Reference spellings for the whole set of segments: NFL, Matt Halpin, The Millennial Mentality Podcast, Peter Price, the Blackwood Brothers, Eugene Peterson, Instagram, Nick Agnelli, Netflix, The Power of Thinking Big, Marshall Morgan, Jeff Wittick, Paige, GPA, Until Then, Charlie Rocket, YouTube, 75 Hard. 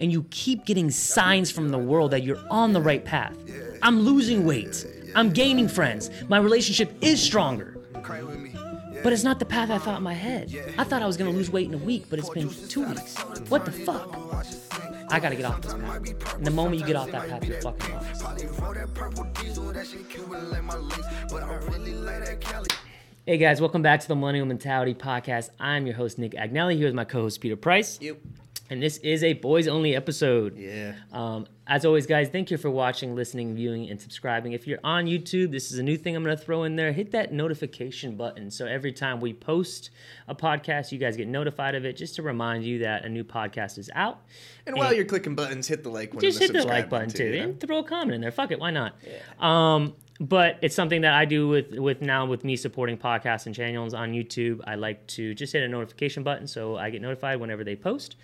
and you keep getting signs from the world that you're on the right path. I'm losing weight. I'm gaining friends. My relationship is stronger. But it's not the path I thought in my head. I thought I was going to lose weight in a week, but it's been 2 weeks. What the fuck? I got to get off this path. And the moment you get off that path, you're fucking lost. Hey guys, welcome back to the Millennial Mentality Podcast. I'm your host, Nick Agnelli. Here's my co-host, Peter Price. Yep. And this is a boys-only episode. Yeah. As always, guys, thank you for watching, listening, viewing, and subscribing. If you're on YouTube, this is a new thing I'm going to throw in there. Hit that notification button so every time we post a podcast, you guys get notified of it, just to remind you that a new podcast is out. And while you're clicking buttons, hit the like button. Just hit the like button, too. You know? And throw a comment in there. Fuck it. Why not? Yeah. But it's something that I do with me supporting podcasts and channels on YouTube. I like to just hit a notification button so I get notified whenever they post.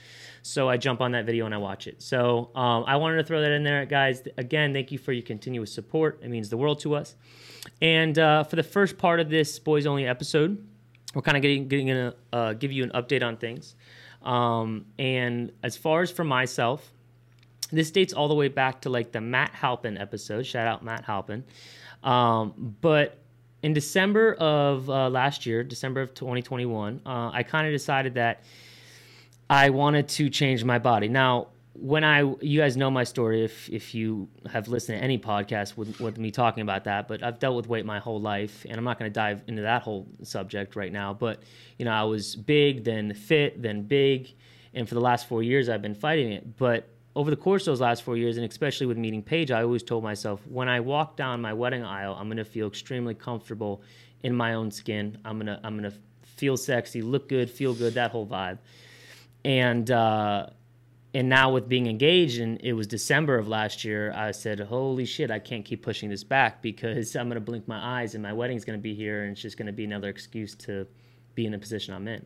So I jump on that video and I watch it. So I wanted to throw that in there, guys. Again, thank you for your continuous support. It means the world to us. And for the first part of this Boys Only episode, we're kind of gonna give you an update on things. And as far as for myself, this dates all the way back to like the Matt Halpin episode. Shout out Matt Halpin. But in December of last year, December of 2021, I kind of decided that I wanted to change my body. Now, you guys know my story if you have listened to any podcast with me talking about that, but I've dealt with weight my whole life, and I'm not going to dive into that whole subject right now. But, you know, I was big, then fit, then big, and for the last 4 years, I've been fighting it. But over the course of those last 4 years, and especially with meeting Paige, I always told myself, when I walk down my wedding aisle, I'm going to feel extremely comfortable in my own skin. I'm going to feel sexy, look good, feel good, that whole vibe. And now with being engaged, and it was December of last year, I said, holy shit, I can't keep pushing this back because I'm going to blink my eyes and my wedding's going to be here, and it's just going to be another excuse to be in the position I'm in.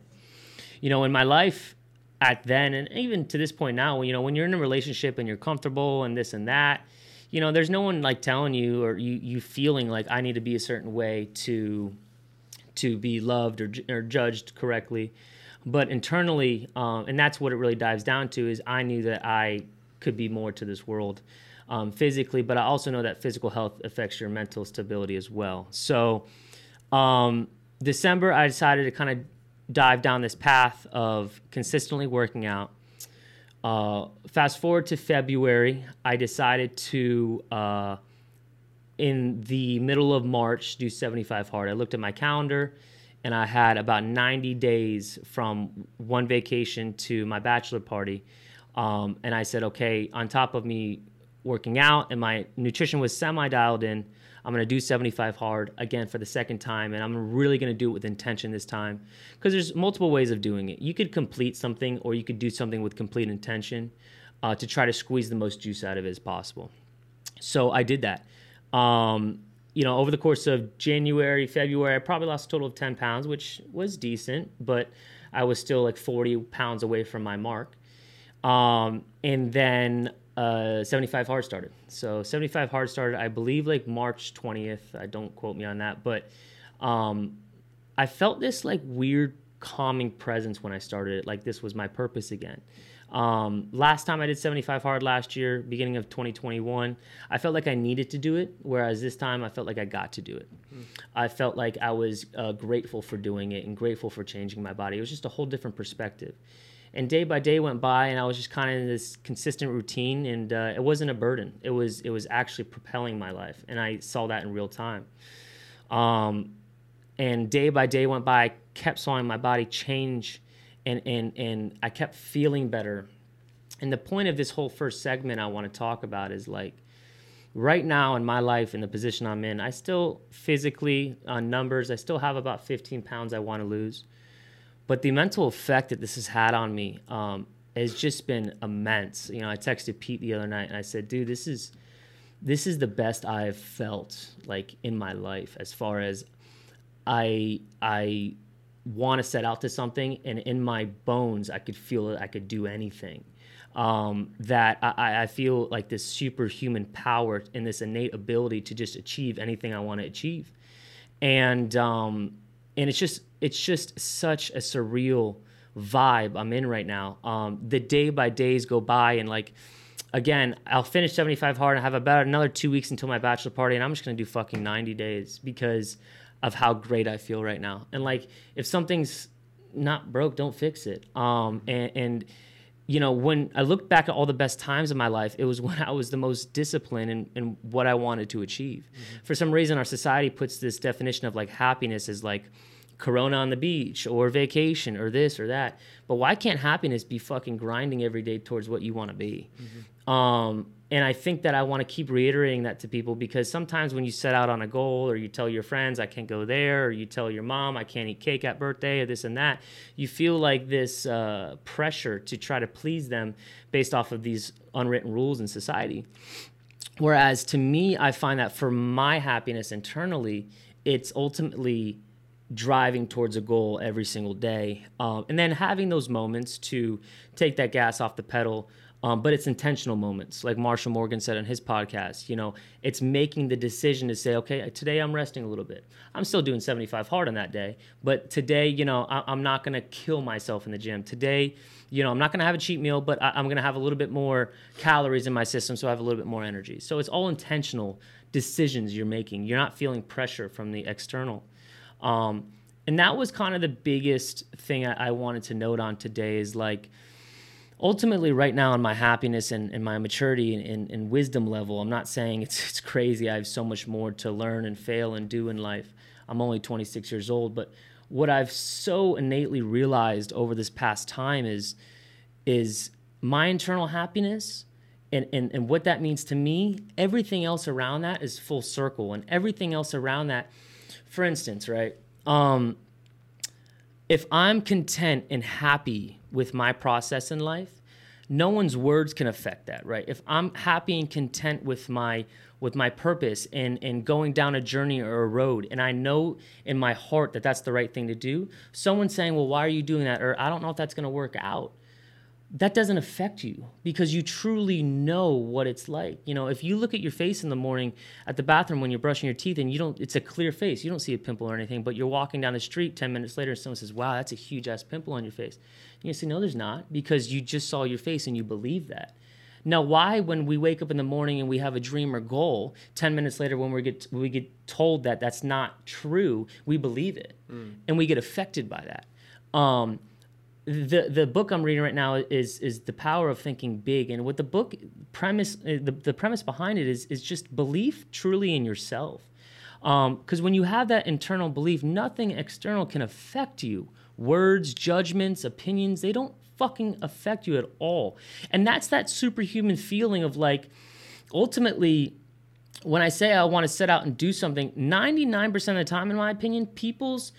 You know, in my life, at then and even to this point now, you know, when you're in a relationship and you're comfortable and this and that, you know, there's no one like telling you or you feeling like I need to be a certain way to be loved or judged correctly. But internally, and that's what it really dives down to, is I knew that I could be more to this world physically, but I also know that physical health affects your mental stability as well. So December, I decided to kind of dive down this path of consistently working out. Fast forward to February, I decided to, in the middle of March, do 75 Hard. I looked at my calendar, and I had about 90 days from one vacation to my bachelor party. And I said, okay, on top of me working out and my nutrition was semi-dialed in, I'm going to do 75 Hard again for the second time, and I'm really going to do it with intention this time, because there's multiple ways of doing it. You could complete something, or you could do something with complete intention to try to squeeze the most juice out of it as possible. So I did that. You know, over the course of January, February, I probably lost a total of 10 pounds, which was decent, but I was still like 40 pounds away from my mark. And then 75 Hard started. So 75 Hard started, I believe, like March 20th. I don't quote me on that, but I felt this like weird calming presence when I started it. Like this was my purpose again. Last time I did 75 Hard last year, beginning of 2021, I felt like I needed to do it, whereas this time I felt like I got to do it. Mm. I felt like I was grateful for doing it and grateful for changing my body. It was just a whole different perspective. And day by day went by, and I was just kind of in this consistent routine, and it wasn't a burden. It was actually propelling my life, and I saw that in real time. And day by day went by, I kept seeing my body change, and I kept feeling better. And the point of this whole first segment I want to talk about is, like, right now in my life, in the position I'm in, I still physically, on numbers, I still have about 15 pounds I want to lose. But the mental effect that this has had on me has just been immense. You know, I texted Pete the other night and I said, dude, this is the best I've felt like in my life, as far as I want to set out to something, and in my bones I could feel it. I could do anything. That I feel like this superhuman power and this innate ability to just achieve anything I want to achieve. And it's just such a surreal vibe I'm in right now. The day by days go by, and like, again, I'll finish 75 hard and have about another 2 weeks until my bachelor party, and I'm just gonna do fucking 90 days because of how great I feel right now. And like, if something's not broke, don't fix it. And you know, when I look back at all the best times of my life, it was when I was the most disciplined in what I wanted to achieve. Mm-hmm. For some reason, our society puts this definition of like happiness as like Corona on the beach or vacation or this or that. But why can't happiness be fucking grinding every day towards what you want to be? Mm-hmm. And I think that I want to keep reiterating that to people, because sometimes when you set out on a goal, or you tell your friends, I can't go there, or you tell your mom, I can't eat cake at birthday, or this and that, you feel like this pressure to try to please them based off of these unwritten rules in society. Whereas to me, I find that for my happiness internally, it's ultimately driving towards a goal every single day, and then having those moments to take that gas off the pedal, but it's intentional moments. Like Marshall Morgan said on his podcast, you know, it's making the decision to say, okay, today I'm resting a little bit. I'm still doing 75 hard on that day, but today, you know, I'm not going to kill myself in the gym. Today, you know, I'm not going to have a cheat meal, but I'm going to have a little bit more calories in my system, so I have a little bit more energy. So it's all intentional decisions you're making. You're not feeling pressure from the external. And that was kind of the biggest thing I wanted to note on today, is like, ultimately right now in my happiness and my maturity and wisdom level, I'm not saying it's crazy. I have so much more to learn and fail and do in life. I'm only 26 years old, but what I've so innately realized over this past time is my internal happiness and what that means to me. Everything else around that is full circle, and everything else around that. For instance, right, if I'm content and happy with my process in life, no one's words can affect that, right? If I'm happy and content with my purpose and going down a journey or a road, and I know in my heart that that's the right thing to do, someone saying, well, why are you doing that? Or I don't know if that's going to work out. That doesn't affect you, because you truly know what it's like. You know, if you look at your face in the morning at the bathroom when you're brushing your teeth, and it's a clear face, you don't see a pimple or anything, but you're walking down the street 10 minutes later and someone says, wow, that's a huge ass pimple on your face. And you say, no, there's not, because you just saw your face and you believe that. Now, why, when we wake up in the morning and we have a dream or goal, 10 minutes later when we get told that that's not true, we believe it and we get affected by that. The book I'm reading right now is The Power of Thinking Big, and what the book premise, the premise behind it is just belief truly in yourself. Because when you have that internal belief, nothing external can affect you. Words, judgments, opinions, they don't fucking affect you at all. And that's that superhuman feeling of like, ultimately, when I say I want to set out and do something, 99% of the time, in my opinion, people's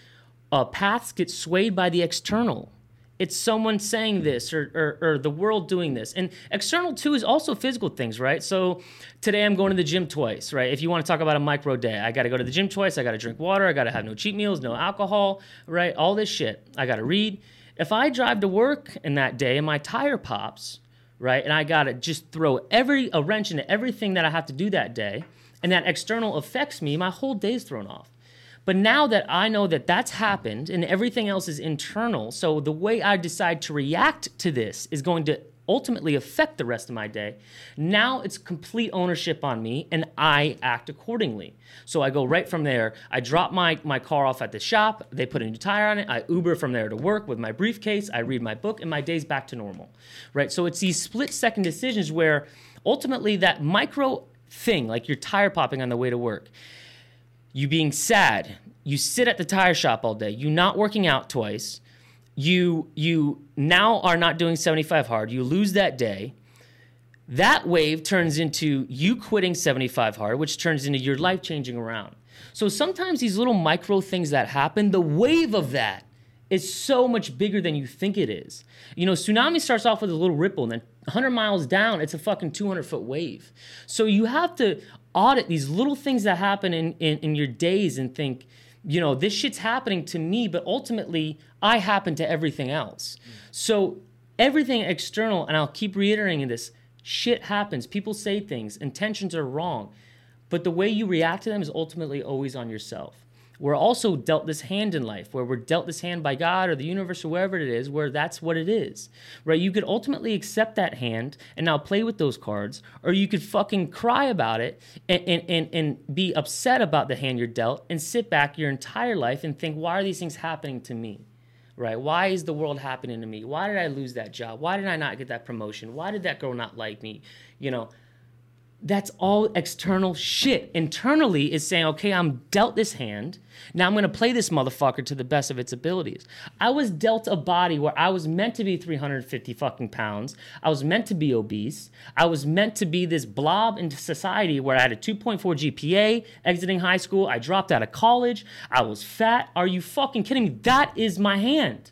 paths get swayed by the external. It's someone saying this or the world doing this. And external, too, is also physical things, right? So today I'm going to the gym twice, right? If you want to talk about a micro day, I got to go to the gym twice. I got to drink water. I got to have no cheat meals, no alcohol, right? All this shit. I got to read. If I drive to work in that day and my tire pops, right, and I got to just throw a wrench into everything that I have to do that day, and that external affects me, my whole day's thrown off. But now that I know that that's happened and everything else is internal, so the way I decide to react to this is going to ultimately affect the rest of my day. Now it's complete ownership on me, and I act accordingly. So I go right from there. I drop my car off at the shop. They put a new tire on it. I Uber from there to work with my briefcase. I read my book, and my day's back to normal. Right? So it's these split-second decisions where ultimately that micro thing, like your tire popping on the way to work, you being sad, you sit at the tire shop all day, you not working out twice, you now are not doing 75 hard, you lose that day. That wave turns into you quitting 75 hard, which turns into your life changing around. So sometimes these little micro things that happen, the wave of that is so much bigger than you think it is. You know, tsunami starts off with a little ripple, and then 100 miles down, it's a fucking 200-foot wave. So you have to audit these little things that happen in your days and think, you know, this shit's happening to me, but ultimately I happen to everything else. Mm. So everything external, and I'll keep reiterating this, shit happens. People say things. Intentions are wrong. But the way you react to them is ultimately always on yourself. we're also dealt this hand in life, where we're dealt this hand by God or the universe or wherever it is, where that's what it is, right? You could ultimately accept that hand and now play with those cards, or you could fucking cry about it and be upset about the hand you're dealt and sit back your entire life and think, why are these things happening to me, right? Why is the world happening to me? Why did I lose that job? Why did I not get that promotion? Why did that girl not like me? You know, that's all external shit. Internally is saying, okay, I'm dealt this hand. Now I'm going to play this motherfucker to the best of its abilities. I was dealt a body where I was meant to be 350 fucking pounds. I was meant to be obese. I was meant to be this blob in society where I had a 2.4 GPA exiting high school. I dropped out of college. I was fat. Are you fucking kidding me? That is my hand.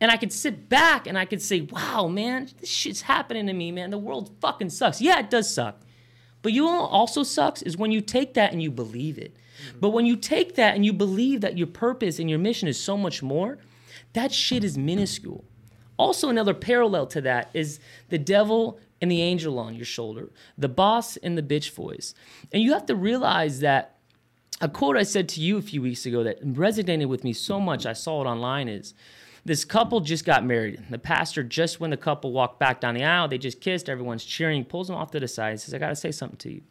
And I could sit back and I could say, wow, man, this shit's happening to me, man. The world fucking sucks. Yeah, it does suck. But you know what also sucks is when you take that and you believe it. Mm-hmm. But when you take that and you believe that your purpose and your mission is so much more, that shit is minuscule. Also, another parallel to that is the devil and the angel on your shoulder, the boss and the bitch voice. And you have to realize that a quote I said to you a few weeks ago that resonated with me so much, I saw it online, is this couple just got married. The pastor, just when the couple walked back down the aisle, they just kissed, everyone's cheering, pulls them off to the side and says, I got to say something to you.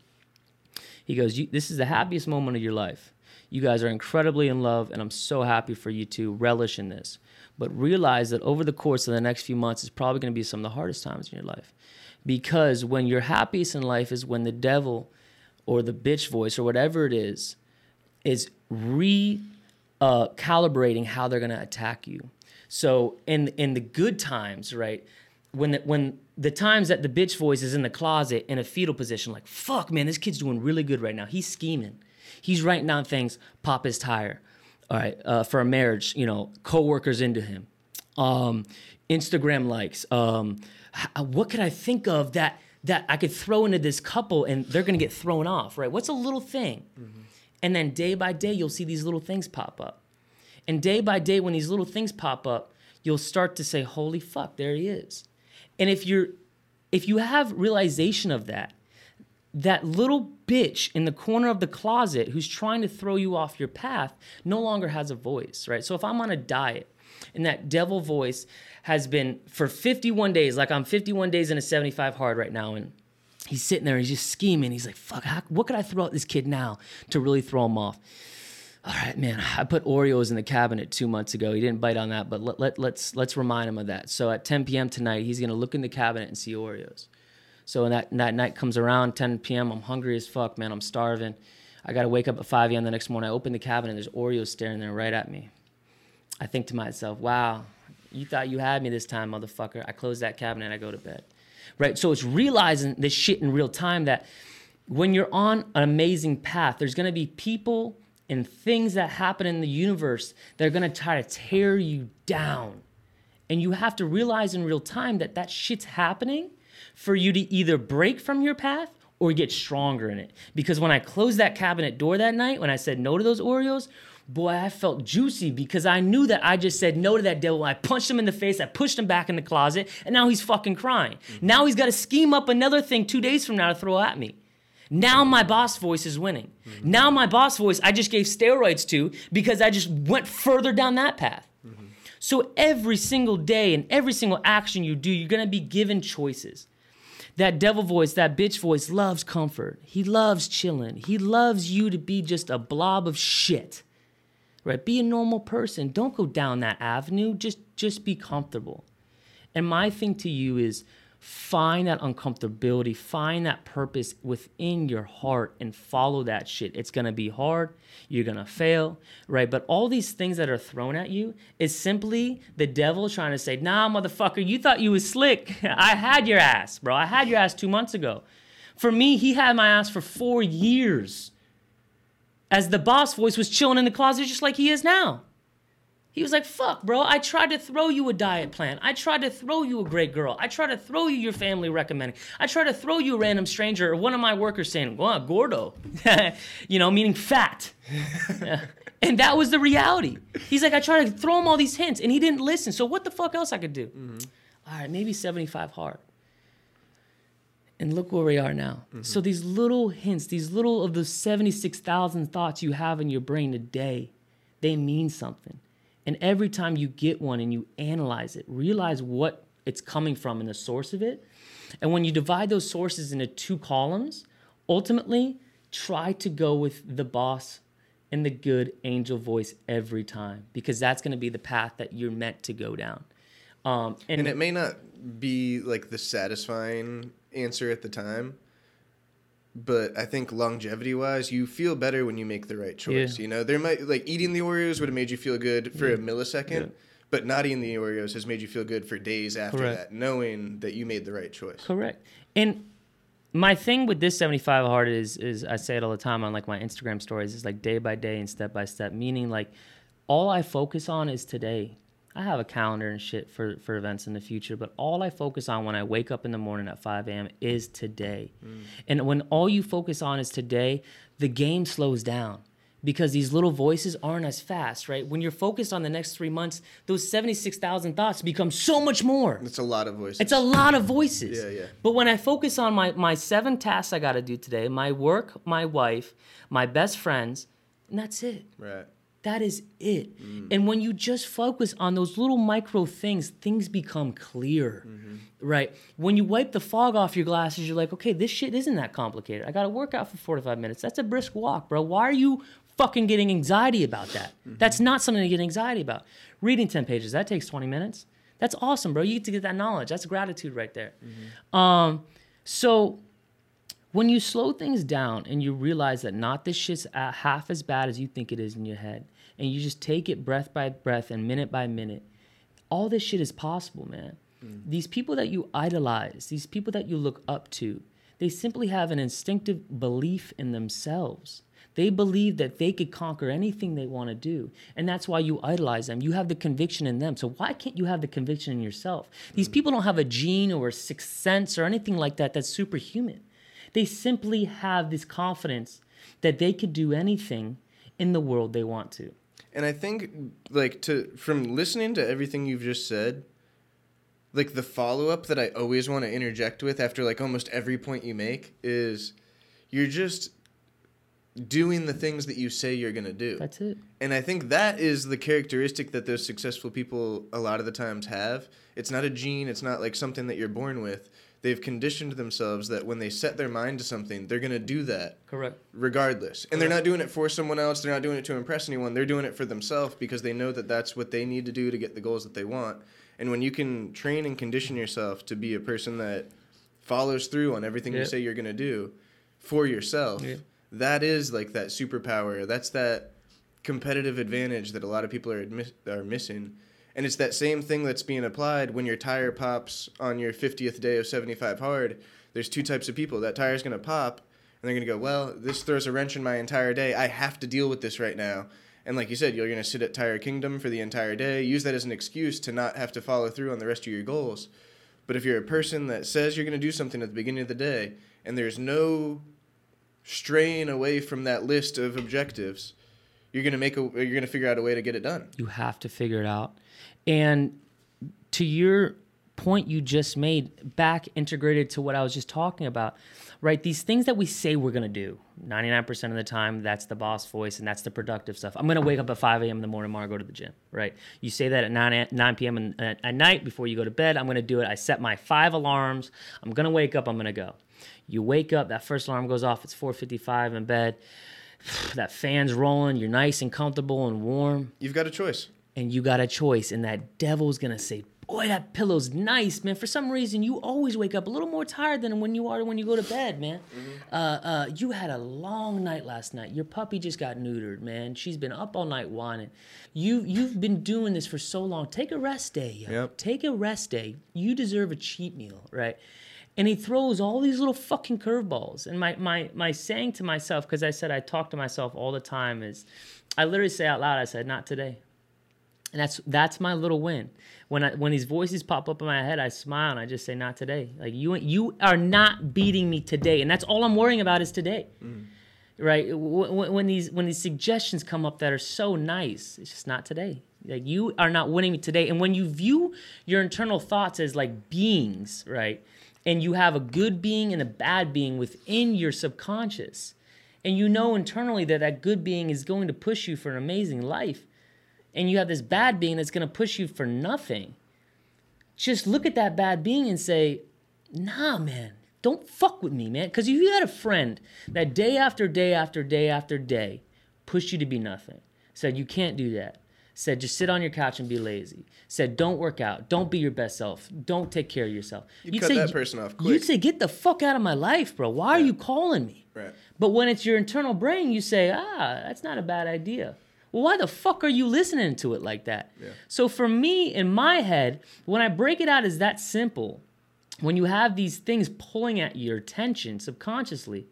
He goes, this is the happiest moment of your life. You guys are incredibly in love, and I'm so happy for you to relish in this. But realize that over the course of the next few months, it's probably going to be some of the hardest times in your life. Because when you're happiest in life is when the devil or the bitch voice or whatever it is calibrating how they're going to attack you. So in the good times, right, when the times that the bitch voice is in the closet in a fetal position, like, fuck, man, this kid's doing really good right now. He's scheming. He's writing down things. Pop is tired. All right, for a marriage, you know, coworkers into him. Instagram likes. What could I think of that I could throw into this couple and they're going to get thrown off, right? What's a little thing? Mm-hmm. And then day by day, you'll see these little things pop up. And day by day, when these little things pop up, you'll start to say, holy fuck, there he is. And if you have realization of that little bitch in the corner of the closet who's trying to throw you off your path no longer has a voice, right? So if I'm on a diet and that devil voice has been for 51 days, like I'm 51 days in a 75 hard right now, and he's sitting there, he's just scheming. He's like, fuck, what could I throw at this kid now to really throw him off? All right, man, I put Oreos in the cabinet 2 months ago. He didn't bite on that, but let's remind him of that. So at 10 p.m. tonight, he's going to look in the cabinet and see Oreos. So when that night comes around, 10 p.m., I'm hungry as fuck, man. I'm starving. I got to wake up at 5 a.m. the next morning. I open the cabinet, and there's Oreos staring there right at me. I think to myself, wow, you thought you had me this time, motherfucker. I close that cabinet, and I go to bed. Right? So it's realizing this shit in real time that when you're on an amazing path, there's going to be people and things that happen in the universe that are going to try to tear you down. And you have to realize in real time that shit's happening for you to either break from your path or get stronger in it. Because when I closed that cabinet door that night, when I said no to those Oreos, boy, I felt juicy because I knew that I just said no to that devil. I punched him in the face. I pushed him back in the closet. And now he's fucking crying. Mm-hmm. Now he's got to scheme up another thing 2 days from now to throw at me. Now my boss voice is winning. Mm-hmm. Now my boss voice I just gave steroids to because I just went further down that path. Mm-hmm. So every single day and every single action you do, you're going to be given choices. That devil voice, that bitch voice loves comfort. He loves chilling. He loves you to be just a blob of shit. Right? Be a normal person. Don't go down that avenue. Just be comfortable. And my thing to you is, find that uncomfortability, find that purpose within your heart and follow that shit. It's going to be hard. You're going to fail, right? But all these things that are thrown at you is simply the devil trying to say, nah, motherfucker, you thought you was slick. I had your ass, bro. I had your ass 2 months ago. For me, he had my ass for 4 years as the boss voice was chilling in the closet just like he is now. He was like, fuck, bro, I tried to throw you a diet plan. I tried to throw you a great girl. I tried to throw you your family recommending. I tried to throw you a random stranger or one of my workers saying, wow, gordo, you know, meaning fat. And that was the reality. He's like, I tried to throw him all these hints, and he didn't listen. So what the fuck else I could do? Mm-hmm. All right, maybe 75 hard. And look where we are now. Mm-hmm. So these little hints, these little of the 76,000 thoughts you have in your brain a day, they mean something. And every time you get one and you analyze it, realize what it's coming from and the source of it. And when you divide those sources into two columns, ultimately try to go with the boss and the good angel voice every time, because that's going to be the path that you're meant to go down. And it may not be like the satisfying answer at the time, but I think longevity wise, you feel better when you make the right choice. Yeah. You know, there might, like, eating the Oreos would have made you feel good for a millisecond, but not eating the Oreos has made you feel good for days after that, knowing that you made the right choice. Correct. And my thing with this 75 Hard is I say it all the time on, like, my Instagram stories, is like day by day and step by step, meaning, like, all I focus on is today. I have a calendar and shit for events in the future, but all I focus on when I wake up in the morning at 5 a.m. is today. Mm. And when all you focus on is today, the game slows down because these little voices aren't as fast, right? When you're focused on the next 3 months, those 76,000 thoughts become so much more. It's a lot of voices. Yeah. But when I focus on my 7 tasks I got to do today, my work, my wife, my best friends, and that's it. Right. That is it. Mm. And when you just focus on those little micro things, things become clear, right? When you wipe the fog off your glasses, you're like, okay, this shit isn't that complicated. I got to work out for 45 minutes. That's a brisk walk, bro. Why are you fucking getting anxiety about that? Mm-hmm. That's not something to get anxiety about. Reading 10 pages, that takes 20 minutes. That's awesome, bro. You get to get that knowledge. That's gratitude right there. Mm-hmm. So when you slow things down and you realize that not this shit's half as bad as you think it is in your head, and you just take it breath by breath and minute by minute, all this shit is possible, man. Mm. These people that you idolize, these people that you look up to, they simply have an instinctive belief in themselves. They believe that they could conquer anything they want to do. And that's why you idolize them. You have the conviction in them. So why can't you have the conviction in yourself? These people don't have a gene or a sixth sense or anything like that that's superhuman. They simply have this confidence that they could do anything in the world they want to. And I think, like, from listening to everything you've just said, like, the follow-up that I always want to interject with after, like, almost every point you make is you're just doing the things that you say you're going to do. That's it. And I think that is the characteristic that those successful people a lot of the times have. It's not a gene. It's not, like, something that you're born with. They've conditioned themselves that when they set their mind to something, they're going to do that. Correct. Regardless. And they're not doing it for someone else. They're not doing it to impress anyone. They're doing it for themselves because they know that that's what they need to do to get the goals that they want. And when you can train and condition yourself to be a person that follows through on everything you say you're going to do for yourself, that is, like, that superpower. That's that competitive advantage that a lot of people are missing. And it's that same thing that's being applied when your tire pops on your 50th day of 75 hard. There's two types of people. That tire's going to pop, and they're going to go, well, this throws a wrench in my entire day. I have to deal with this right now. And like you said, you're going to sit at Tire Kingdom for the entire day. Use that as an excuse to not have to follow through on the rest of your goals. But if you're a person that says you're going to do something at the beginning of the day, and there's no straying away from that list of objectives, you're going to figure out a way to get it done. You have to figure it out. And to your point you just made, back integrated to what I was just talking about, right? These things that we say we're going to do, 99% of the time, that's the boss voice and that's the productive stuff. I'm going to wake up at 5 a.m. in the morning tomorrow, go to the gym, right? You say that at 9 p.m. at night before you go to bed. I'm going to do it. I set my 5 alarms. I'm going to wake up. I'm going to go. You wake up. That first alarm goes off. It's 4:55 in bed. That fan's rolling. You're nice and comfortable and warm. You've got a choice. And that devil's going to say, boy, that pillow's nice, man. For some reason, you always wake up a little more tired than when you go to bed, man. Mm-hmm. You had a long night last night. Your puppy just got neutered, man. She's been up all night whining. You've been doing this for so long. Take a rest day, yo. Yep. Take a rest day. You deserve a cheat meal, right? And he throws all these little fucking curveballs. And my saying to myself, because I said I talk to myself all the time, is I literally say out loud, I said, not today. And that's my little win. When these voices pop up in my head, I smile and I just say, not today. Like, you are not beating me today. And that's all I'm worrying about is today. Mm. Right? When these suggestions come up that are so nice, it's just not today. Like, you are not winning me today. And when you view your internal thoughts as like beings, right? And you have a good being and a bad being within your subconscious. And you know internally that that good being is going to push you for an amazing life. And you have this bad being that's going to push you for nothing. Just look at that bad being and say, nah, man, don't fuck with me, man. Because if you had a friend that day after day after day after day pushed you to be nothing, said you can't do that, said just sit on your couch and be lazy, said don't work out, don't be your best self, don't take care of yourself. You'd cut that person off quick. You'd say, get the fuck out of my life, bro. Why are you calling me? Right. But when it's your internal brain, you say, that's not a bad idea. Well, why the fuck are you listening to it like that? Yeah. So for me, in my head, when I break it out, is that simple. When you have these things pulling at your attention subconsciously,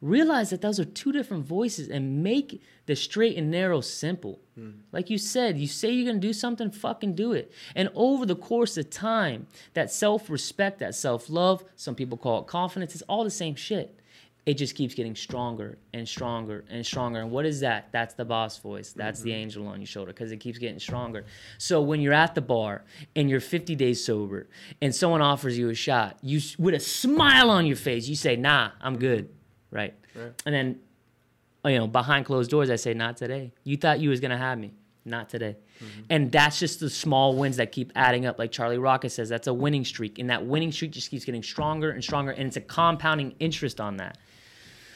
realize that those are two different voices and make the straight and narrow simple. Mm. Like you said, you say you're going to do something, fucking do it. And over the course of time, that self-respect, that self-love, some people call it confidence, it's all the same shit. It just keeps getting stronger and stronger and stronger. And what is that? That's the boss voice. That's the angel on your shoulder, because it keeps getting stronger. So when you're at the bar and you're 50 days sober and someone offers you a shot, you, with a smile on your face, you say, nah, I'm good. Right? And then, behind closed doors, I say, not today. You thought you was going to have me. Not today. Mm-hmm. And that's just the small wins that keep adding up. Like Charlie Rocket says, that's a winning streak. And that winning streak just keeps getting stronger and stronger. And it's a compounding interest on that.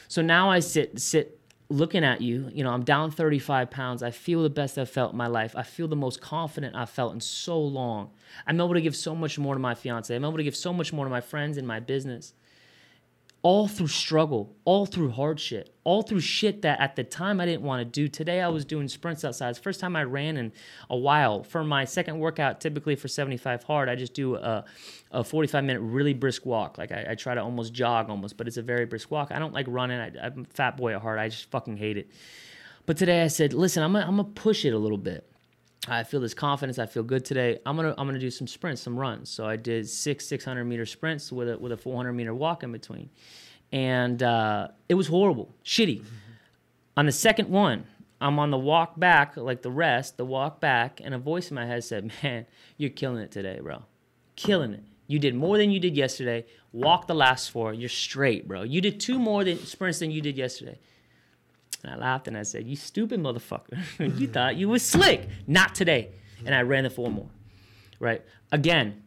So now I sit looking at you. I'm down 35 pounds. I feel the best I've felt in my life. I feel the most confident I've felt in so long. I'm able to give so much more to my fiance. I'm able to give so much more to my friends and my business. All through struggle, all through hardship, all through shit that at the time I didn't want to do. Today I was doing sprints outside. It's the first time I ran in a while. For my second workout, typically for 75 Hard, I just do a 45-minute really brisk walk. Like I try to almost jog almost, but it's a very brisk walk. I don't like running. I'm a fat boy at heart. I just fucking hate it. But today I said, listen, I'm gonna push it a little bit. I feel this confidence. I feel good today. I'm gonna do some sprints, some runs. So I did 600-meter sprints with a 400-meter walk in between, and it was horrible, shitty. Mm-hmm. On the second one, I'm on the walk back, like the rest, and a voice in my head said, "Man, you're killing it today, bro. Killing it. You did more than you did yesterday. Walk the last four. You're straight, bro. You did two more sprints than you did yesterday." And I laughed and I said, you stupid motherfucker. You thought you was slick. Not today. And I ran the four more. Right? Again,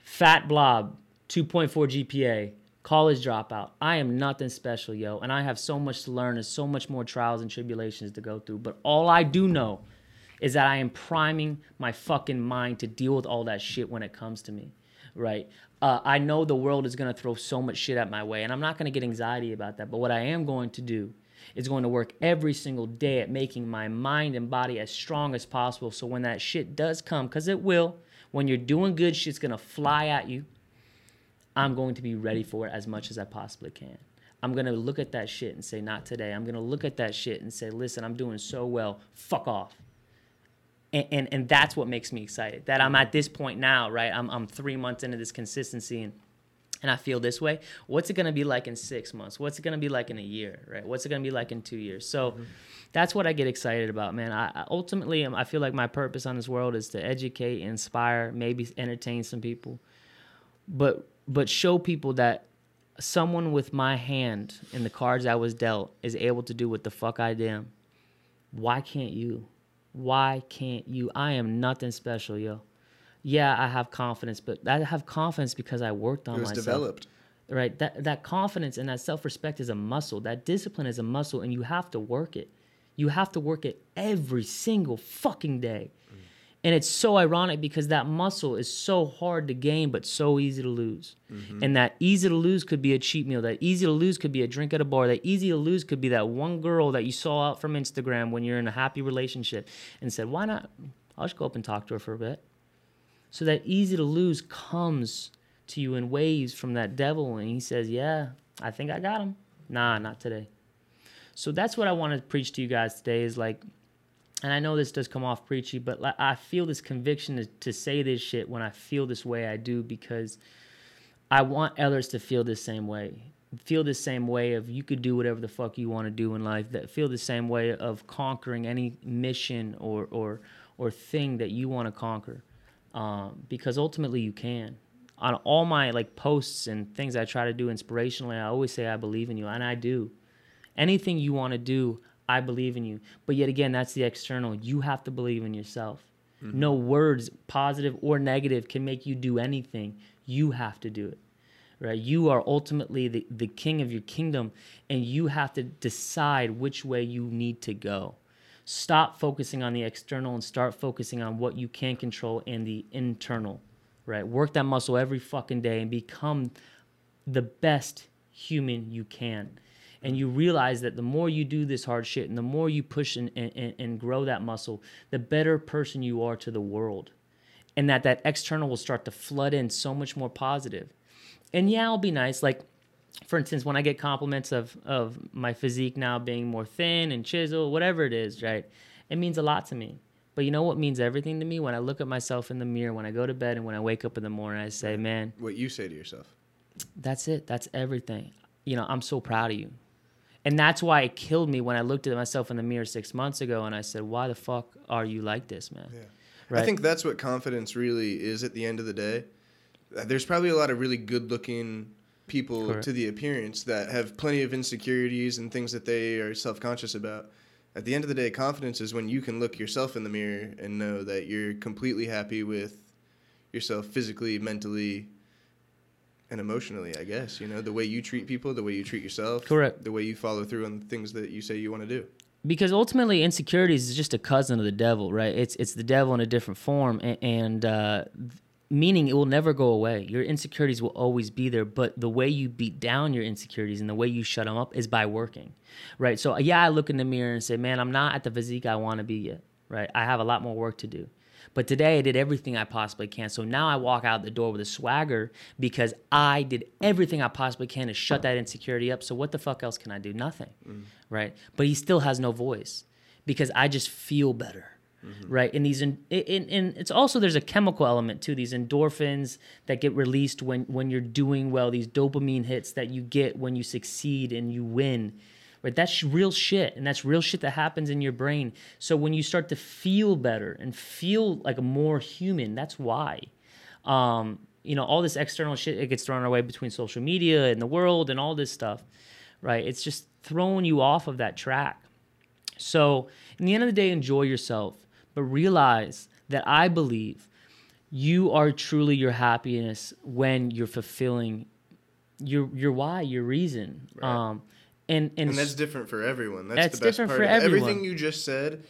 fat blob, 2.4 GPA, college dropout. I am nothing special, yo. And I have so much to learn and so much more trials and tribulations to go through. But all I do know is that I am priming my fucking mind to deal with all that shit when it comes to me. Right? I know the world is going to throw so much shit at my way. And I'm not going to get anxiety about that. But what I am going to do is going to work every single day at making my mind and body as strong as possible. So when that shit does come, because it will, when you're doing good, shit's going to fly at you. I'm going to be ready for it as much as I possibly can. I'm going to look at that shit and say, not today. I'm going to look at that shit and say, listen, I'm doing so well. Fuck off. And that's what makes me excited, that I'm at this point now, right? I'm 3 months into this consistency and I feel this way. What's it going to be like in 6 months? What's it going to be like in a year, right? What's it going to be like in 2 years? So that's what I get excited about, man. I feel like my purpose on this world is to educate, inspire, maybe entertain some people, but show people that someone with my hand in the cards I was dealt is able to do what the fuck I damn. Why can't you? Why can't you? I am nothing special, yo. Yeah, I have confidence, but I have confidence because I worked on myself. It was developed. Right? That confidence and that self-respect is a muscle. That discipline is a muscle, and you have to work it. You have to work it every single fucking day. Mm. And it's so ironic because that muscle is so hard to gain but so easy to lose. Mm-hmm. And that easy to lose could be a cheat meal. That easy to lose could be a drink at a bar. That easy to lose could be that one girl that you saw out from Instagram when you're in a happy relationship and said, why not? I'll just go up and talk to her for a bit. So that easy to lose comes to you in waves from that devil, and he says, yeah, I think I got him. Nah, not today. So that's what I want to preach to you guys today is like, and I know this does come off preachy, but I feel this conviction to say this shit when I feel this way I do, because I want others to feel this same way. Feel the same way of you could do whatever the fuck you want to do in life. That feel the same way of conquering any mission or thing that you want to conquer. Because ultimately you can. on all my like posts and things I try to do inspirationally, I always say I believe in you, and I do. Anything you want to do, I believe in you. But yet again, that's the external. You have to believe in yourself. Mm-hmm. No words, positive or negative, can make you do anything. You have to do it. Right? You are ultimately the king of your kingdom, and you have to decide which way you need to go. Stop focusing on the external and start focusing on what you can control and the internal. Right? Work that muscle every fucking day and become the best human you can. And you realize that the more you do this hard shit and the more you push and grow that muscle, the better person you are to the world. And that external will start to flood in so much more positive. And yeah, it'll be nice. Like, for instance, when I get compliments of my physique now being more thin and chiseled, whatever it is, right? It means a lot to me. But you know what means everything to me? When I look at myself in the mirror, when I go to bed, and when I wake up in the morning, I say, man. What you say to yourself. That's it. That's everything. You know, I'm so proud of you. And that's why it killed me when I looked at myself in the mirror 6 months ago and I said, why the fuck are you like this, man? Yeah. Right? I think that's what confidence really is at the end of the day. There's probably a lot of really good-looking people Correct. To the appearance that have plenty of insecurities and things that they are self-conscious about. At the end of the day, confidence is when you can look yourself in the mirror and know that you're completely happy with yourself physically, mentally, and emotionally, I guess, you know, the way you treat people, the way you treat yourself, Correct. The way you follow through on the things that you say you want to do. Because ultimately, insecurities is just a cousin of the devil, right? It's the devil in a different form, and meaning it will never go away. Your insecurities will always be there, but the way you beat down your insecurities and the way you shut them up is by working, right? So yeah, I look in the mirror and say, man, I'm not at the physique I want to be yet, right? I have a lot more work to do. But today I did everything I possibly can. So now I walk out the door with a swagger because I did everything I possibly can to shut that insecurity up. So what the fuck else can I do? Nothing, right? But he still has no voice because I just feel better, right? And these, and it's also, there's a chemical element too. These endorphins that get released when you're doing well, these dopamine hits that you get when you succeed and you win. Right, that's real shit, and that's real shit that happens in your brain. So when you start to feel better and feel like a more human, that's why. You know, all this external shit, it gets thrown away between social media and the world and all this stuff, right? It's just throwing you off of that track. So in the end of the day, enjoy yourself, but realize that I believe you are truly your happiness when you're fulfilling your why, your reason. Right. And that's different for everyone. That's the best different part for everyone. Everything you just said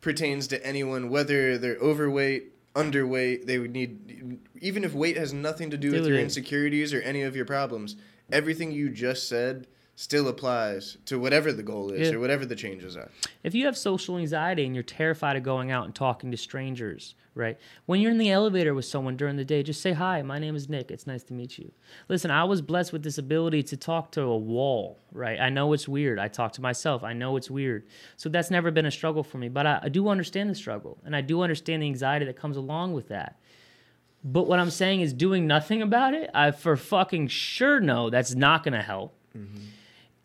pertains to anyone, whether they're overweight, underweight. They would need, even if weight has nothing to do with your insecurities or any of your problems. Everything you just said still applies to whatever the goal is or whatever the changes are. If you have social anxiety and you're terrified of going out and talking to strangers, right? When you're in the elevator with someone during the day, just say, hi, my name is Nick. It's nice to meet you. Listen, I was blessed with this ability to talk to a wall, right? I know it's weird. I talk to myself. I know it's weird. So that's never been a struggle for me. But I do understand the struggle, and I do understand the anxiety that comes along with that. But what I'm saying is doing nothing about it, I for fucking sure know that's not going to help. Mm-hmm.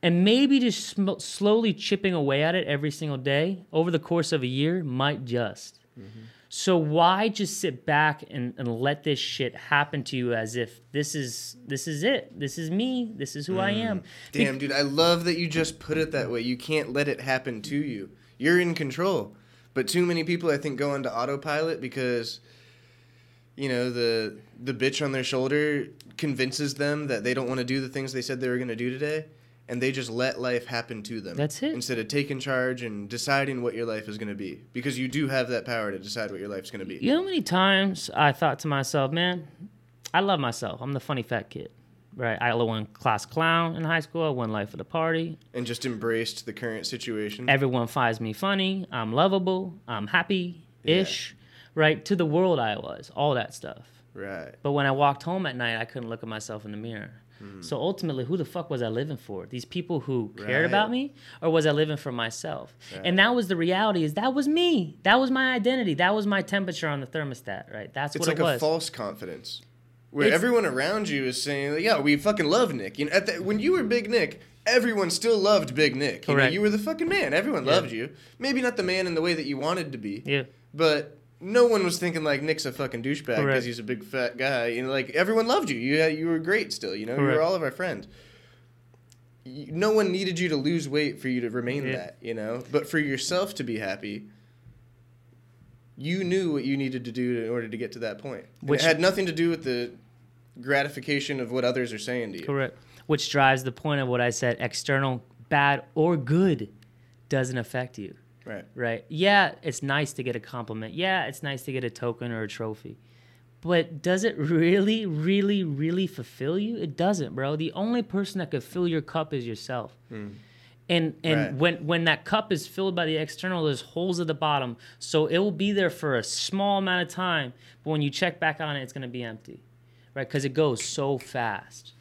And maybe just slowly chipping away at it every single day over the course of a year might just. Mm-hmm. So why just sit back and let this shit happen to you as if this is it. This is me. This is who I am. Damn, dude, I love that you just put it that way. You can't let it happen to you. You're in control. But too many people, I think, go into autopilot because, you know, the bitch on their shoulder convinces them that they don't want to do the things they said they were going to do today. And they just let life happen to them. That's it. Instead of taking charge and deciding what your life is going to be. Because you do have that power to decide what your life's going to be. You know how many times I thought to myself, man, I love myself. I'm the funny fat kid, right? I won class clown in high school. I won life of the party. And just embraced the current situation. Everyone finds me funny. I'm lovable. I'm happy-ish, right? To the world I was. All that stuff. Right. But when I walked home at night, I couldn't look at myself in the mirror. So ultimately, who the fuck was I living for? These people who cared about me? Or was I living for myself? Right. And that was the reality, is that was me. That was my identity. That was my temperature on the thermostat, right? That's what it was. It's like a false confidence where everyone around you is saying, like, yeah, we fucking love Nick. You know, when you were Big Nick, everyone still loved Big Nick. You know, you were the fucking man. Everyone loved you. Maybe not the man in the way that you wanted to be. Yeah. But no one was thinking like Nick's a fucking douchebag because he's a big fat guy. You know, like everyone loved you. You were great still. You know, you were all of our friends. No one needed you to lose weight for you to remain that. You know, but for yourself to be happy, you knew what you needed to do in order to get to that point. Which it had nothing to do with the gratification of what others are saying to you. Correct. Which drives the point of what I said: external, bad or good, doesn't affect you. Right. Right. Yeah, it's nice to get a compliment. Yeah, it's nice to get a token or a trophy. But does it really, really, really fulfill you? It doesn't, bro. The only person that could fill your cup is yourself. Mm. And when that cup is filled by the external, there's holes at the bottom. So it will be there for a small amount of time. But when you check back on it, it's going to be empty, right? Because it goes so fast.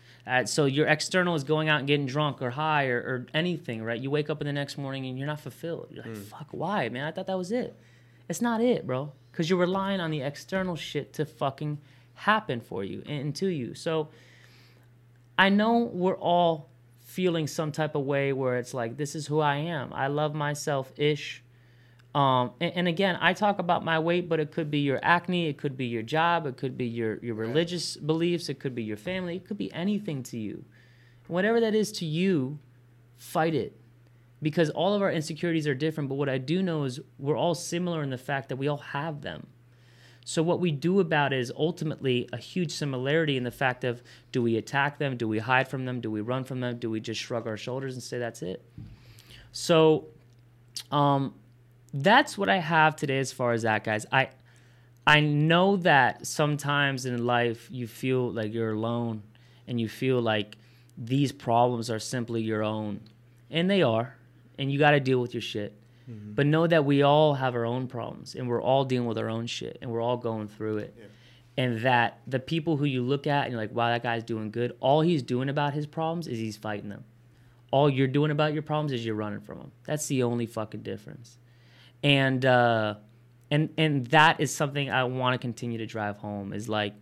So your external is going out and getting drunk or high or anything, right? You wake up in the next morning and you're not fulfilled. You're like, fuck, why, man? I thought that was it. It's not it, bro. Because you're relying on the external shit to fucking happen for you and to you. So I know we're all feeling some type of way where it's like, this is who I am. I love myself-ish. And again, I talk about my weight, but it could be your acne, it could be your job, it could be your religious beliefs, it could be your family, it could be anything to you. Whatever that is to you, fight it. Because all of our insecurities are different, but what I do know is we're all similar in the fact that we all have them. So what we do about it is ultimately a huge similarity in the fact of, do we attack them, do we hide from them, do we run from them, do we just shrug our shoulders and say that's it? So, that's what I have today as far as that, guys. I know that sometimes in life you feel like you're alone and you feel like these problems are simply your own. And they are. And you got to deal with your shit. Mm-hmm. But know that we all have our own problems and we're all dealing with our own shit and we're all going through it. Yeah. And that the people who you look at and you're like, wow, that guy's doing good. All he's doing about his problems is he's fighting them. All you're doing about your problems is you're running from them. That's the only fucking difference. And that is something I want to continue to drive home is like,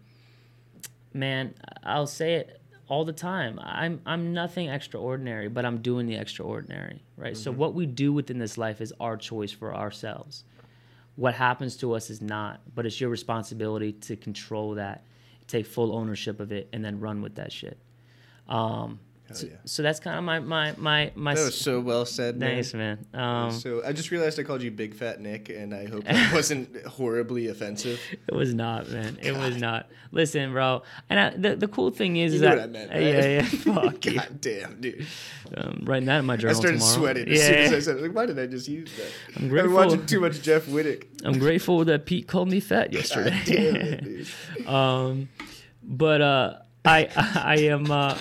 man, I'll say it all the time. I'm nothing extraordinary, but I'm doing the extraordinary, right? Mm-hmm. So what we do within this life is our choice for ourselves. What happens to us is not, but it's your responsibility to control that, take full ownership of it, and then run with that shit. So that's kind of my. That was so well said, man. Thanks, man. So I just realized I called you Big Fat Nick, and I hope that wasn't horribly offensive. It was not, man. God. It was not. Listen, bro. And the cool thing is that what I meant, right? Yeah. Fuck. God damn, dude. Writing that in my journal. I started sweating as soon as I said it. Like, why did I just use that? I'm grateful. I've been watching too much Jeff Wittick. I'm grateful that Pete called me fat yesterday. God damn it, dude. But I am.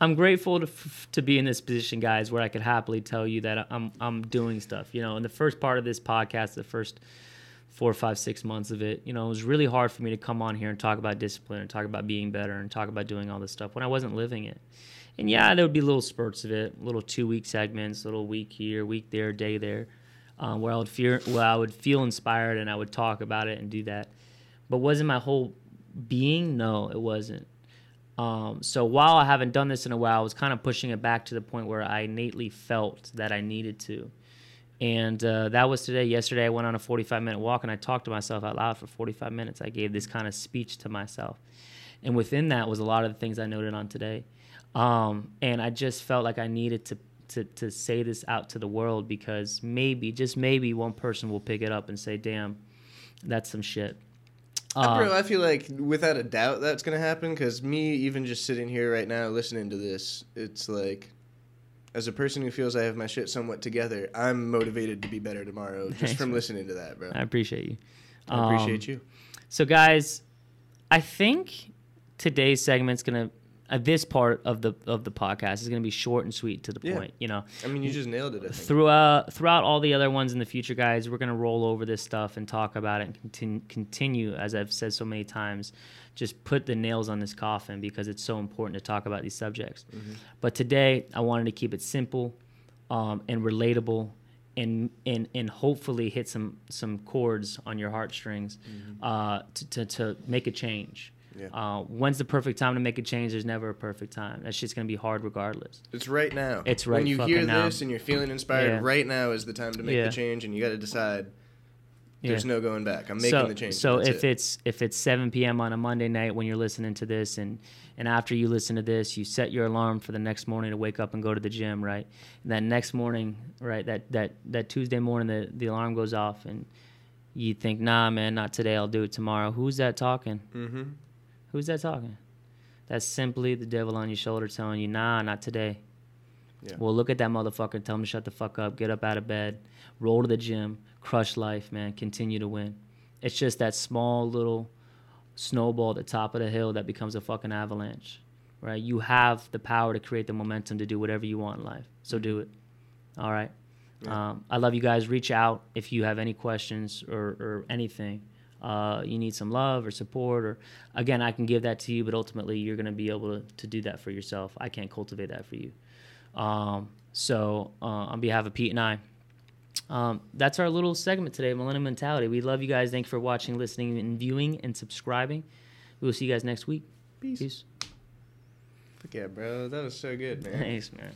I'm grateful to be in this position, guys, where I could happily tell you that I'm doing stuff. You know, in the first part of this podcast, the first 4, 5, 6 months of it, you know, it was really hard for me to come on here and talk about discipline and talk about being better and talk about doing all this stuff when I wasn't living it. And yeah, there would be little spurts of it, little 2-week segments, little week here, week there, day there, where I would feel inspired and I would talk about it and do that. But wasn't my whole being? No, it wasn't. So while I haven't done this in a while, I was kind of pushing it back to the point where I innately felt that I needed to. And that was today. Yesterday, I went on a 45-minute walk, and I talked to myself out loud for 45 minutes. I gave this kind of speech to myself. And within that was a lot of the things I noted on today. And I just felt like I needed to say this out to the world because maybe, just maybe, one person will pick it up and say, damn, that's some shit. Bro, I feel like without a doubt that's going to happen because me even just sitting here right now listening to this, it's like as a person who feels I have my shit somewhat together, I'm motivated to be better tomorrow just from listening to that, bro. I appreciate you. I appreciate you. So, guys, I think today's segment's going to this part of the podcast is going to be short and sweet to the point, you know. I mean, you just nailed it, I think. Throughout all the other ones in the future, guys, we're going to roll over this stuff and talk about it and continue, as I've said so many times, just put the nails on this coffin because it's so important to talk about these subjects. Mm-hmm. But today, I wanted to keep it simple and relatable and hopefully hit some chords on your heartstrings to make a change. Yeah. When's the perfect time to make a change? There's never a perfect time. That shit's going to be hard regardless. It's right now. It's right fucking now. When you hear this and you're feeling inspired, right now is the time to make the change, and you got to decide, There's no going back. I'm making the change. So if it's 7 p.m. on a Monday night when you're listening to this, and after you listen to this, you set your alarm for the next morning to wake up and go to the gym, right? And that next morning, right, that Tuesday morning, the alarm goes off, and you think, nah, man, not today. I'll do it tomorrow. Who's that talking? Mm-hmm. Who's that talking? That's simply the devil on your shoulder telling you, nah, not today. Yeah. Well, look at that motherfucker and tell him to shut the fuck up, get up out of bed, roll to the gym, crush life, man, continue to win. It's just that small little snowball at the top of the hill that becomes a fucking avalanche, right? You have the power to create the momentum to do whatever you want in life, so do it, all right? Yeah. I love you guys. Reach out if you have any questions or anything. You need some love or support, or again, I can give that to you, but ultimately you're going to be able to do that for yourself. I can't cultivate that for you. On behalf of Pete and I, that's our little segment today, Millennial Mentality. We love you guys. Thank you for watching, listening, and viewing, and subscribing. We will see you guys next week. Peace. Fuck yeah, bro. That was so good, man. Thanks, man.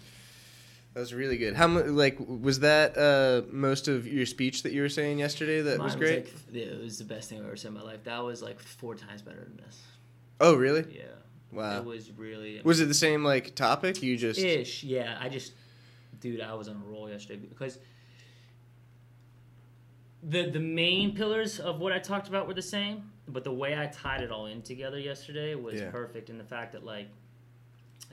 That was really good. How much, was that most of your speech that you were saying yesterday that was great? It was the best thing I've ever said in my life. That was, 4 times better than this. Oh, really? Yeah. Wow. It was really... amazing. Was it the same, topic? You just... Ish, yeah. Dude, I was on a roll yesterday because the main pillars of what I talked about were the same, but the way I tied it all in together yesterday was perfect, and the fact that, like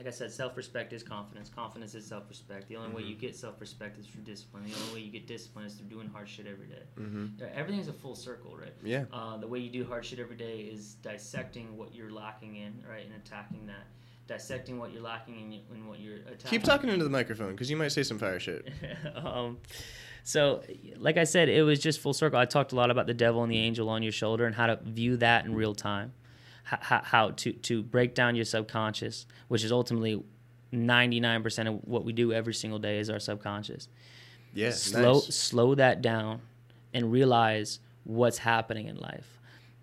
I said, self-respect is confidence. Confidence is self-respect. The only way you get self-respect is through discipline. The only way you get discipline is through doing hard shit every day. Mm-hmm. Everything's a full circle, right? Yeah. The way you do hard shit every day is dissecting what you're lacking in, right, and attacking that. Dissecting what you're lacking in and what you're attacking. Keep talking into the microphone because you might say some fire shit. So, like I said, it was just full circle. I talked a lot about the devil and the angel on your shoulder and how to view that in real time. How to break down your subconscious, which is ultimately 99% of what we do every single day is our subconscious. Yeah, slow that down and realize what's happening in life.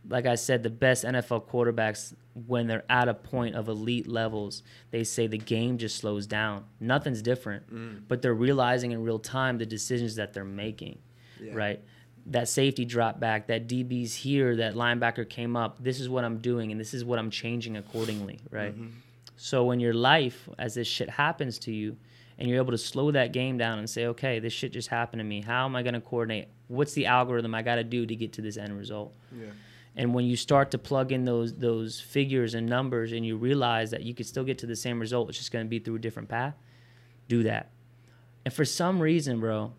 Like I said, the best NFL quarterbacks, when they're at a point of elite levels, they say the game just slows down. Nothing's different, but they're realizing in real time the decisions that they're making, right? That safety drop back, that DB's here, that linebacker came up. This is what I'm doing, and this is what I'm changing accordingly, right? Mm-hmm. So in your life, as this shit happens to you, and you're able to slow that game down and say, okay, this shit just happened to me. How am I going to coordinate? What's the algorithm I got to do to get to this end result? Yeah. And when you start to plug in those figures and numbers and you realize that you could still get to the same result, it's just going to be through a different path, do that. And for some reason, bro,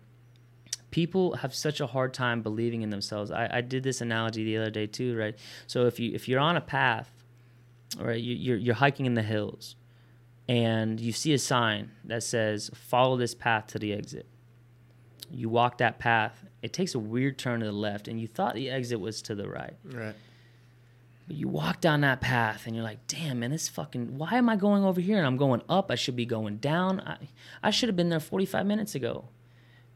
people have such a hard time believing in themselves. I did this analogy the other day too, right? So if you're on a path, right, you're hiking in the hills, and you see a sign that says, follow this path to the exit. You walk that path, it takes a weird turn to the left, and you thought the exit was to the right. Right. But you walk down that path, and you're like, damn, man, this fucking, why am I going over here? And I'm going up, I should be going down. I should have been there 45 minutes ago.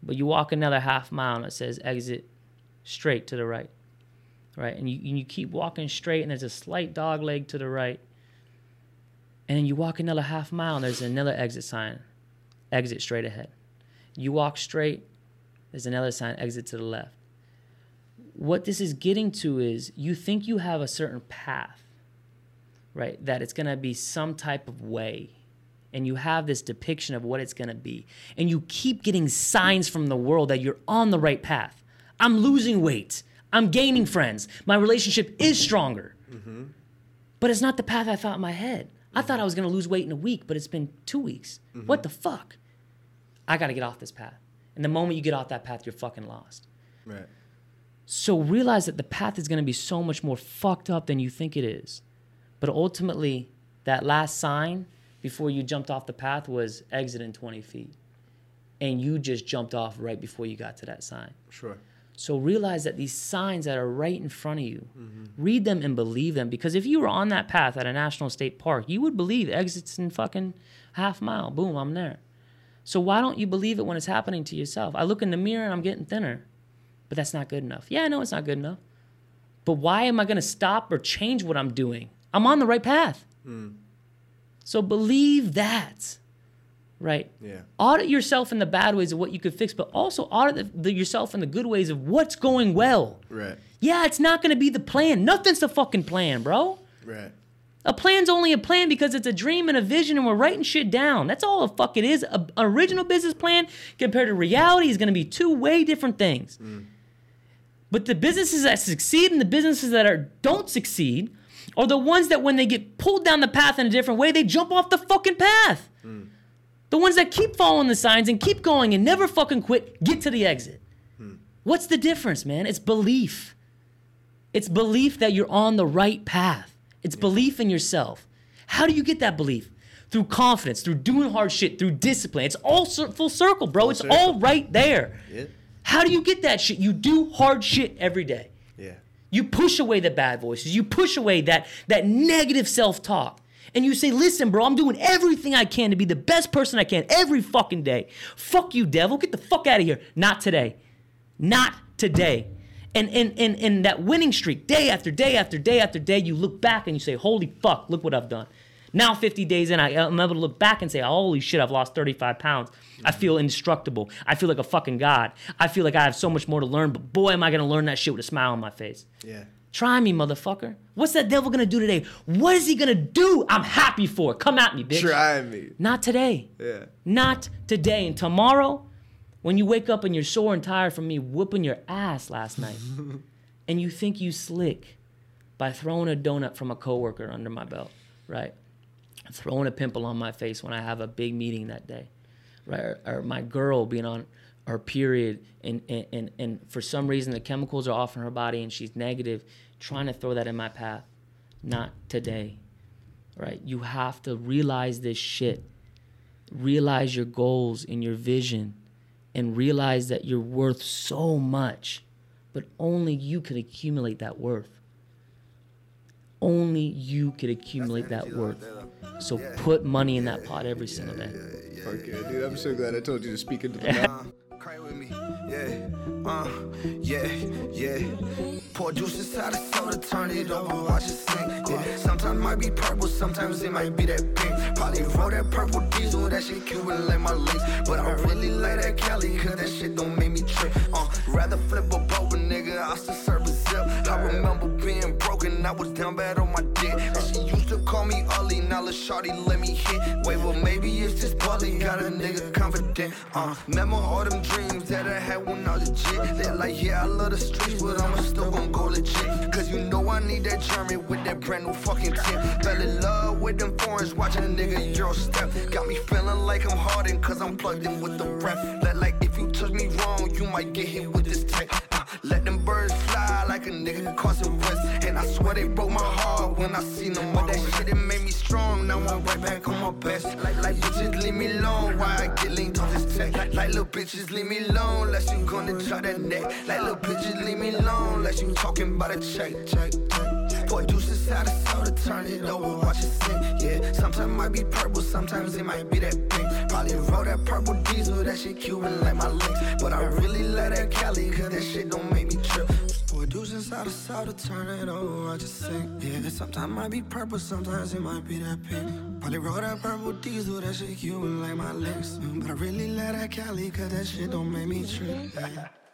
But you walk another half mile and it says exit straight to the right, right? And you keep walking straight and there's a slight dog leg to the right. And then you walk another half mile and there's another exit sign, exit straight ahead. You walk straight, there's another sign, exit to the left. What this is getting to is you think you have a certain path, right? That it's going to be some type of way. And you have this depiction of what it's going to be. And you keep getting signs from the world that you're on the right path. I'm losing weight. I'm gaining friends. My relationship is stronger. Mm-hmm. But it's not the path I thought in my head. I thought I was going to lose weight in a week, but it's been 2 weeks. Mm-hmm. What the fuck? I got to get off this path. And the moment you get off that path, you're fucking lost. Right. So realize that the path is going to be so much more fucked up than you think it is. But ultimately, that last sign before you jumped off the path was exit in 20 feet. And you just jumped off right before you got to that sign. Sure. So realize that these signs that are right in front of you, read them and believe them. Because if you were on that path at a national state park, you would believe exits in fucking half mile. Boom, I'm there. So why don't you believe it when it's happening to yourself? I look in the mirror and I'm getting thinner. But that's not good enough. Yeah, I know it's not good enough. But why am I going to stop or change what I'm doing? I'm on the right path. So believe that. right? Yeah. Audit yourself in the bad ways of what you could fix, but also audit yourself in the good ways of what's going well. Right. Yeah, it's not going to be the plan. Nothing's the fucking plan, bro. Right. A plan's only a plan because it's a dream and a vision and we're writing shit down. That's all the fuck it is. An original business plan compared to reality is going to be two way different things. Mm. But the businesses that succeed and the businesses that don't succeed are the ones that when they get pulled down the path in a different way, they jump off the fucking path. Mm. The ones that keep following the signs and keep going and never fucking quit, get to the exit. Mm. What's the difference, man? It's belief. It's belief that you're on the right path. It's belief in yourself. How do you get that belief? Through confidence, through doing hard shit, through discipline. It's all full circle, bro. Full circle. All right there. Yeah. How do you get that shit? You do hard shit every day. Yeah. You push away the bad voices. You push away that negative self-talk. And you say, listen, bro, I'm doing everything I can to be the best person I can every fucking day. Fuck you, devil. Get the fuck out of here. Not today. Not today. And that winning streak, day after day after day after day, you look back and you say, holy fuck, look what I've done. Now 50 days in, I'm able to look back and say, holy shit, I've lost 35 pounds. Mm-hmm. I feel indestructible. I feel like a fucking god. I feel like I have so much more to learn, but boy, am I going to learn that shit with a smile on my face. Yeah. Try me, motherfucker. What's that devil going to do today? What is he going to do? I'm happy for it. Come at me, bitch. Try me. Not today. Yeah. Not today. And tomorrow, when you wake up and you're sore and tired from me whooping your ass last night, and you think you slick by throwing a donut from a coworker under my belt, right? Throwing a pimple on my face when I have a big meeting that day, right? Or my girl being on her period and for some reason the chemicals are off in her body and she's negative, trying to throw that in my path. Not today, right? You have to realize this shit. Realize your goals and your vision and realize that you're worth so much, but only you can accumulate that worth. Only you could accumulate that worth. So put money in that pot every single day. Okay, dude, I'm so glad I told you to speak into the mic. Cry with me. Pour juice inside a soda, turn it over, watch it sink. Yeah. Sometimes it might be purple, sometimes it might be that pink. Probably roll that purple diesel, that shit Cuban like my links. But I really like that Cali, cause that shit don't make me trip. Rather flip a boba, nigga, I still serve a zip. I remember being broken, I was down bad on my dick. And she used to call me Ollie, now lil' shawty let me hit. Wait, well maybe it's just bully, got a nigga confident. Remember all them dreams that I had when I was a kid. They're like, yeah, I love the streets, but I'm still gon' go legit. Cause you know I need that German with that brand new fucking tip. Fell in love with them foreigns, watching a nigga Euro step. Got me feeling like I'm hardened, cause I'm plugged in with the ref. That like, if you took me wrong, you might get hit with this tech. Let them birds fly like a nigga causing rest. And I swear they broke my heart when I seen them. But that shit, it made me strong, now I'm right back on my best. Like bitches, leave me alone, why I get linked on this tech. Like little bitches, leave me alone, unless you gonna try that neck. Like little bitches, leave me alone, unless you talking about a check. Pour juice inside a soda, turn it over, watch it sink. Yeah, sometimes it might be purple, sometimes it might be that pink. Probably roll that purple diesel, that shit Cuban like my links. But I really like that Cali, cause that shit don't make me trip. Pour dudes inside a soda, turn it over, I just sing. Yeah, sometimes it might be purple, sometimes it might be that pink. Probably roll that purple diesel, that shit Cuban like my links. But I really like that Cali, cause that shit don't make me trip.